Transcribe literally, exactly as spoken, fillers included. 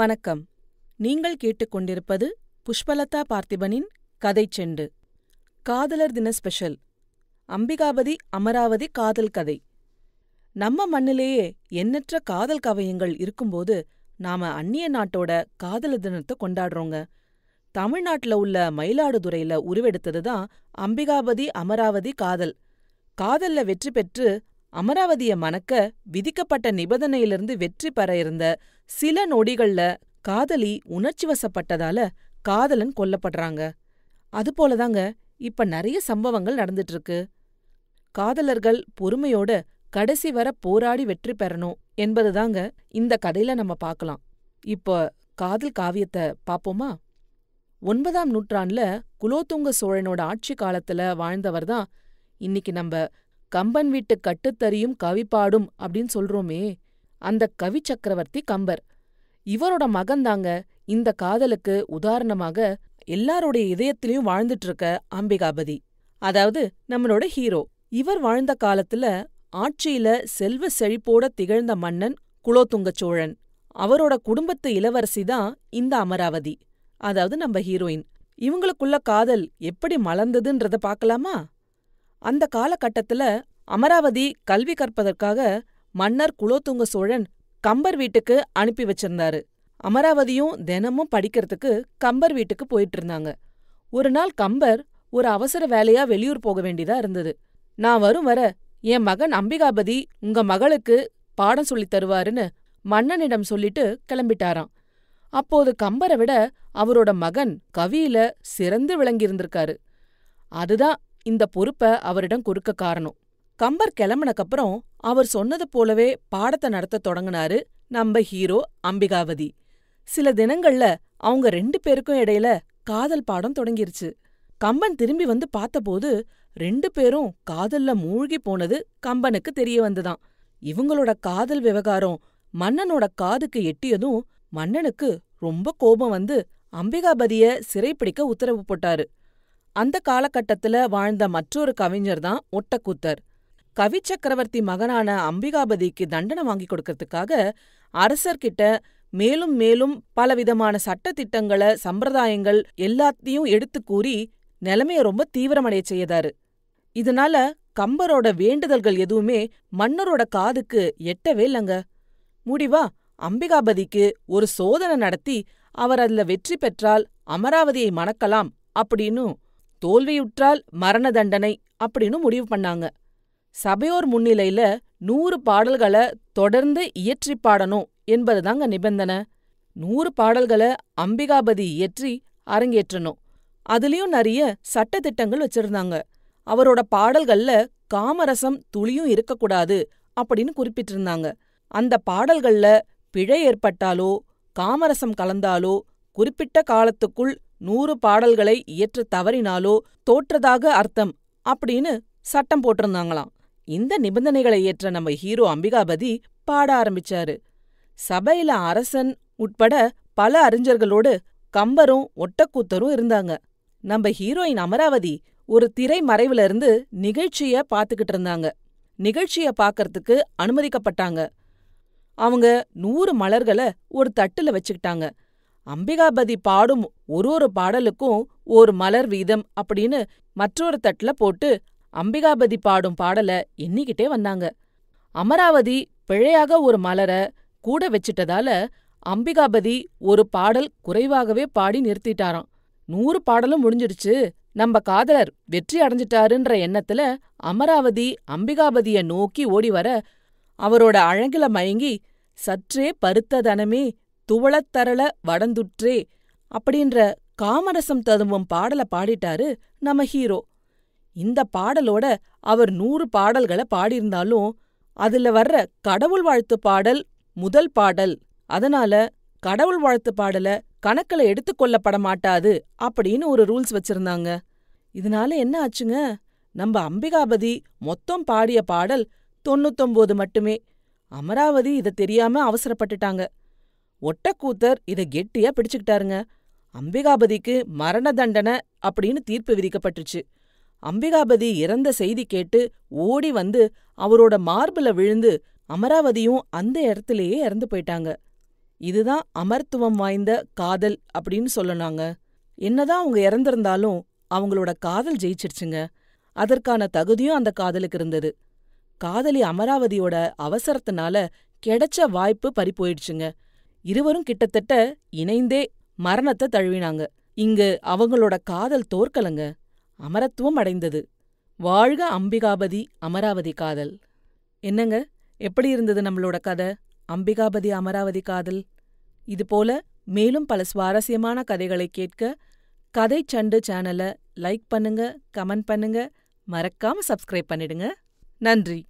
வணக்கம். நீங்கள் கேட்டுக்கொண்டிருப்பது புஷ்பலதா பார்த்திபனின் கதை செண்டு காதலர் தின ஸ்பெஷல். அம்பிகாபதி அமராவதி காதல் கதை. நம்ம மண்ணிலேயே எண்ணற்ற காதல் கவயங்கள் இருக்கும்போது நாம அந்நிய நாட்டோட காதலர் தினத்தை கொண்டாடுறோங்க. தமிழ்நாட்டில் உள்ள மயிலாடுதுறையில உருவெடுத்ததுதான் அம்பிகாபதி அமராவதி காதல். காதல்ல வெற்றி பெற்று அமராவதிய மணக்க விதிக்கப்பட்ட நிபந்தனையிலிருந்து வெற்றி பெற இருந்த சில நொடிகள்ல காதலி உணர்ச்சி வசப்பட்டதால காதலன் கொல்லப்படுறாங்க. அதுபோலதாங்க இப்ப நிறைய சம்பவங்கள் நடந்துட்டு இருக்கு. காதலர்கள் பொறுமையோட கடைசி வர போராடி வெற்றி பெறணும் என்பதுதாங்க இந்த கதையில நம்ம பார்க்கலாம். இப்போ காதல் காவியத்தை பாப்போமா? ஒன்பதாம் நூற்றாண்டுல குலோத்துங்க சோழனோட ஆட்சி காலத்துல வாழ்ந்தவர்தான் இன்னைக்கு நம்ம கம்பன் வீட்டு கட்டுத்தறியும் கவிப்பாடும் அப்படின்னு சொல்றோமே அந்த கவி சக்கரவர்த்தி கம்பர். இவரோட மகன்தாங்க இந்த காதலுக்கு உதாரணமாக எல்லாரோடைய இதயத்திலையும் வாழ்ந்துட்டு இருக்க அம்பிகாபதி, அதாவது நம்மளோட ஹீரோ. இவர் வாழ்ந்த காலத்துல ஆட்சியில செல்வ செழிப்போட திகழ்ந்த மன்னன் குலோத்துங்க சோழன். அவரோட குடும்பத்து இளவரசிதான் இந்த அமராவதி, அதாவது நம்ம ஹீரோயின். இவங்களுக்குள்ள காதல் எப்படி மலர்ந்ததுன்றத பார்க்கலாமா? அந்த காலகட்டத்துல அமராவதி கல்வி கற்பதற்காக மன்னர் குலோத்துங்க சோழன் கம்பர் வீட்டுக்கு அனுப்பி வச்சிருந்தாரு. அமராவதியும் தினமும் படிக்கிறதுக்கு கம்பர் வீட்டுக்கு போயிட்டு இருந்தாங்க. ஒரு நாள் கம்பர் ஒரு அவசர வேலையா வெளியூர் போக வேண்டியதா இருந்தது. நான் வரும் வர என் மகன் அம்பிகாபதி உங்க மகளுக்கு பாடம் சொல்லித் தருவாருன்னு மன்னனிடம் சொல்லிட்டு கிளம்பிட்டாராம். அப்போது கம்பரை விட அவரோட மகன் கவியில சிறந்து விளங்கியிருந்திருக்காரு. அதுதான் இந்த பொறுப்பை அவரிடம் கொடுக்க காரணம். கம்பர் கிளம்பினக்கப்புறம் அவர் சொன்னது போலவே பாடத்தை நடத்த தொடங்கினாரு நம்ம ஹீரோ அம்பிகாவதி. சில தினங்கள்ல அவங்க ரெண்டு பேருக்கும் இடையில காதல் பாடம் தொடங்கிருச்சு. கம்பன் திரும்பி வந்து பார்த்தபோது ரெண்டு பேரும் காதல்ல மூழ்கி போனது கம்பனுக்கு தெரிய வந்துதான். இவங்களோட காதல் விவகாரம் மன்னனோட காதுக்கு எட்டியதும் மன்னனுக்கு ரொம்ப கோபம் வந்து அம்பிகாபதிய சிறைப்பிடிக்க உத்தரவு போட்டாரு. அந்த காலகட்டத்துல வாழ்ந்த மற்றொரு கவிஞர்தான் ஒட்டக்கூத்தர். கவி சக்கரவர்த்தி மகனான அம்பிகாபதிக்கு தண்டனை வாங்கி கொடுக்கறதுக்காக அரசர்கிட்ட மேலும் மேலும் பலவிதமான சட்டத்திட்டங்களை சம்பிரதாயங்கள் எல்லாத்தையும் எடுத்து கூறி நிலைமைய ரொம்ப தீவிரமடைய செய்யதாரு. இதனால கம்பரோட வேண்டுதல்கள் எதுவுமே மன்னரோட காதுக்கு எட்டவே இல்லங்க. முடிவா அம்பிகாபதிக்கு ஒரு சோதனை நடத்தி அவர் அதுல வெற்றி பெற்றால் அமராவதியை மணக்கலாம் அப்படின்னு, தோல்வியுற்றால் மரண தண்டனை அப்படின்னு முடிவு பண்ணாங்க. சபையோர் முன்னிலையில நூறு பாடல்களை தொடர்ந்து இயற்றி பாடணும் என்பதுதாங்க நிபந்தனை. நூறு பாடல்களை அம்பிகாபதி இயற்றி அரங்கேற்றணும். அதுலயும் நிறைய சட்டத்திட்டங்கள் வச்சிருந்தாங்க. அவரோட பாடல்கள்ல காமரசம் துளியும் இருக்கக்கூடாது அப்படின்னு குறிப்பிட்டிருந்தாங்க. அந்த பாடல்கள்ல பிழை ஏற்பட்டாலோ காமரசம் கலந்தாலோ குறிப்பிட்ட காலத்துக்குள் நூறு பாடல்களை இயற்ற தவறினாலோ தோற்றதாக அர்த்தம் அப்படின்னு சட்டம் போட்டிருந்தாங்களாம். இந்த நிபந்தனைகளை ஏற்ற நம்ம ஹீரோ அம்பிகாபதி பாட ஆரம்பிச்சாரு. சபையில அரசன் உட்பட பல அறிஞர்களோடு கம்பரும் ஒட்டக்கூத்தரும் இருந்தாங்க. நம்ம ஹீரோயின் அமராவதி ஒரு திரை மறைவுல இருந்து நிகழ்ச்சிய பாத்துக்கிட்டு இருந்தாங்க. நிகழ்ச்சிய பாக்கறதுக்கு அனுமதிக்கப்பட்டாங்க. அவங்க நூறு மலர்களை ஒரு தட்டுல வச்சுக்கிட்டாங்க. அம்பிகாபதி பாடும் ஒரு ஒரு பாடலுக்கும் ஒரு மலர் வீதம் அப்படின்னு மற்றொரு தட்டுல போட்டு அம்பிகாபதி பாடும் பாடல எண்ணிக்கிட்டே வந்தாங்க. அமராவதி பிழையாக ஒரு மலர கூட வச்சிட்டதால அம்பிகாபதி ஒரு பாடல் குறைவாகவே பாடி நிறுத்திட்டாராம். நூறு பாடலும் முடிஞ்சிடுச்சு, நம்ம காதலர் வெற்றி அடைஞ்சிட்டாருன்ற எண்ணத்துல அமராவதி அம்பிகாபதிய நோக்கி ஓடிவர அவரோட அழகில மயங்கி சற்றே பருத்ததனமே துவளத்தரள வடந்துற்றே அப்படின்ற காமரசம் ததும்பும் பாடல பாடிட்டாரு நம்ம ஹீரோ. இந்த பாடலோட அவர் நூறு பாடல்களை பாடியிருந்தாலும் அதுல வர்ற கடவுள் வாழ்த்து பாடல் முதல் பாடல், அதனால கடவுள் வாழ்த்து பாடல கணக்கில் எடுத்துக்கொள்ளப்பட மாட்டாது அப்படின்னு ஒரு ரூல்ஸ் வச்சிருந்தாங்க. இதனால என்ன ஆச்சுங்க? நம்ம அம்பிகாபதி மொத்தம் பாடிய பாடல் தொண்ணூத்தொன்பது மட்டுமே. அமராவதி இதை தெரியாம அவசரப்பட்டுட்டாங்க. ஒட்டக்கூத்தர் இதை கெட்டியா பிடிச்சுக்கிட்டாருங்க. அம்பிகாபதிக்கு மரண தண்டனை அப்படின்னு தீர்ப்பு விதிக்கப்பட்டுச்சு. அம்பிகாபதி இறந்த செய்தி கேட்டு ஓடி வந்து அவரோட மார்புல விழுந்து அமராவதியும் அந்த இடத்துலயே இறந்து போயிட்டாங்க. இதுதான் அமர்த்துவம் வாய்ந்த காதல் அப்படின்னு சொல்லனாங்க. என்னதான் அவங்க இறந்திருந்தாலும் அவங்களோட காதல் ஜெயிச்சிருச்சுங்க. அதற்கான தகுதியும் அந்த காதலுக்கு இருந்தது. காதலி அமராவதியோட அவசரத்தினால கிடைச்ச வாய்ப்பு பறிபோயிடுச்சுங்க. இருவரும் கிட்டத்தட்ட இணைந்தே மரணத்தை தழுவினாங்க. இங்கு அவங்களோட காதல் தோற்கலங்க, அமரத்துவம் அடைந்தது. வாழ்க அம்பிகாபதி அமராவதி காதல். என்னங்க, எப்படி இருந்தது நம்மளோட கதை அம்பிகாபதி அமராவதி காதல்? இதுபோல மேலும் பல சுவாரஸ்யமான கதைகளை கேட்க கதை சண்டு சேனலை லைக் பண்ணுங்க, கமெண்ட் பண்ணுங்க, மறக்காம சப்ஸ்கிரைப் பண்ணிடுங்க. நன்றி.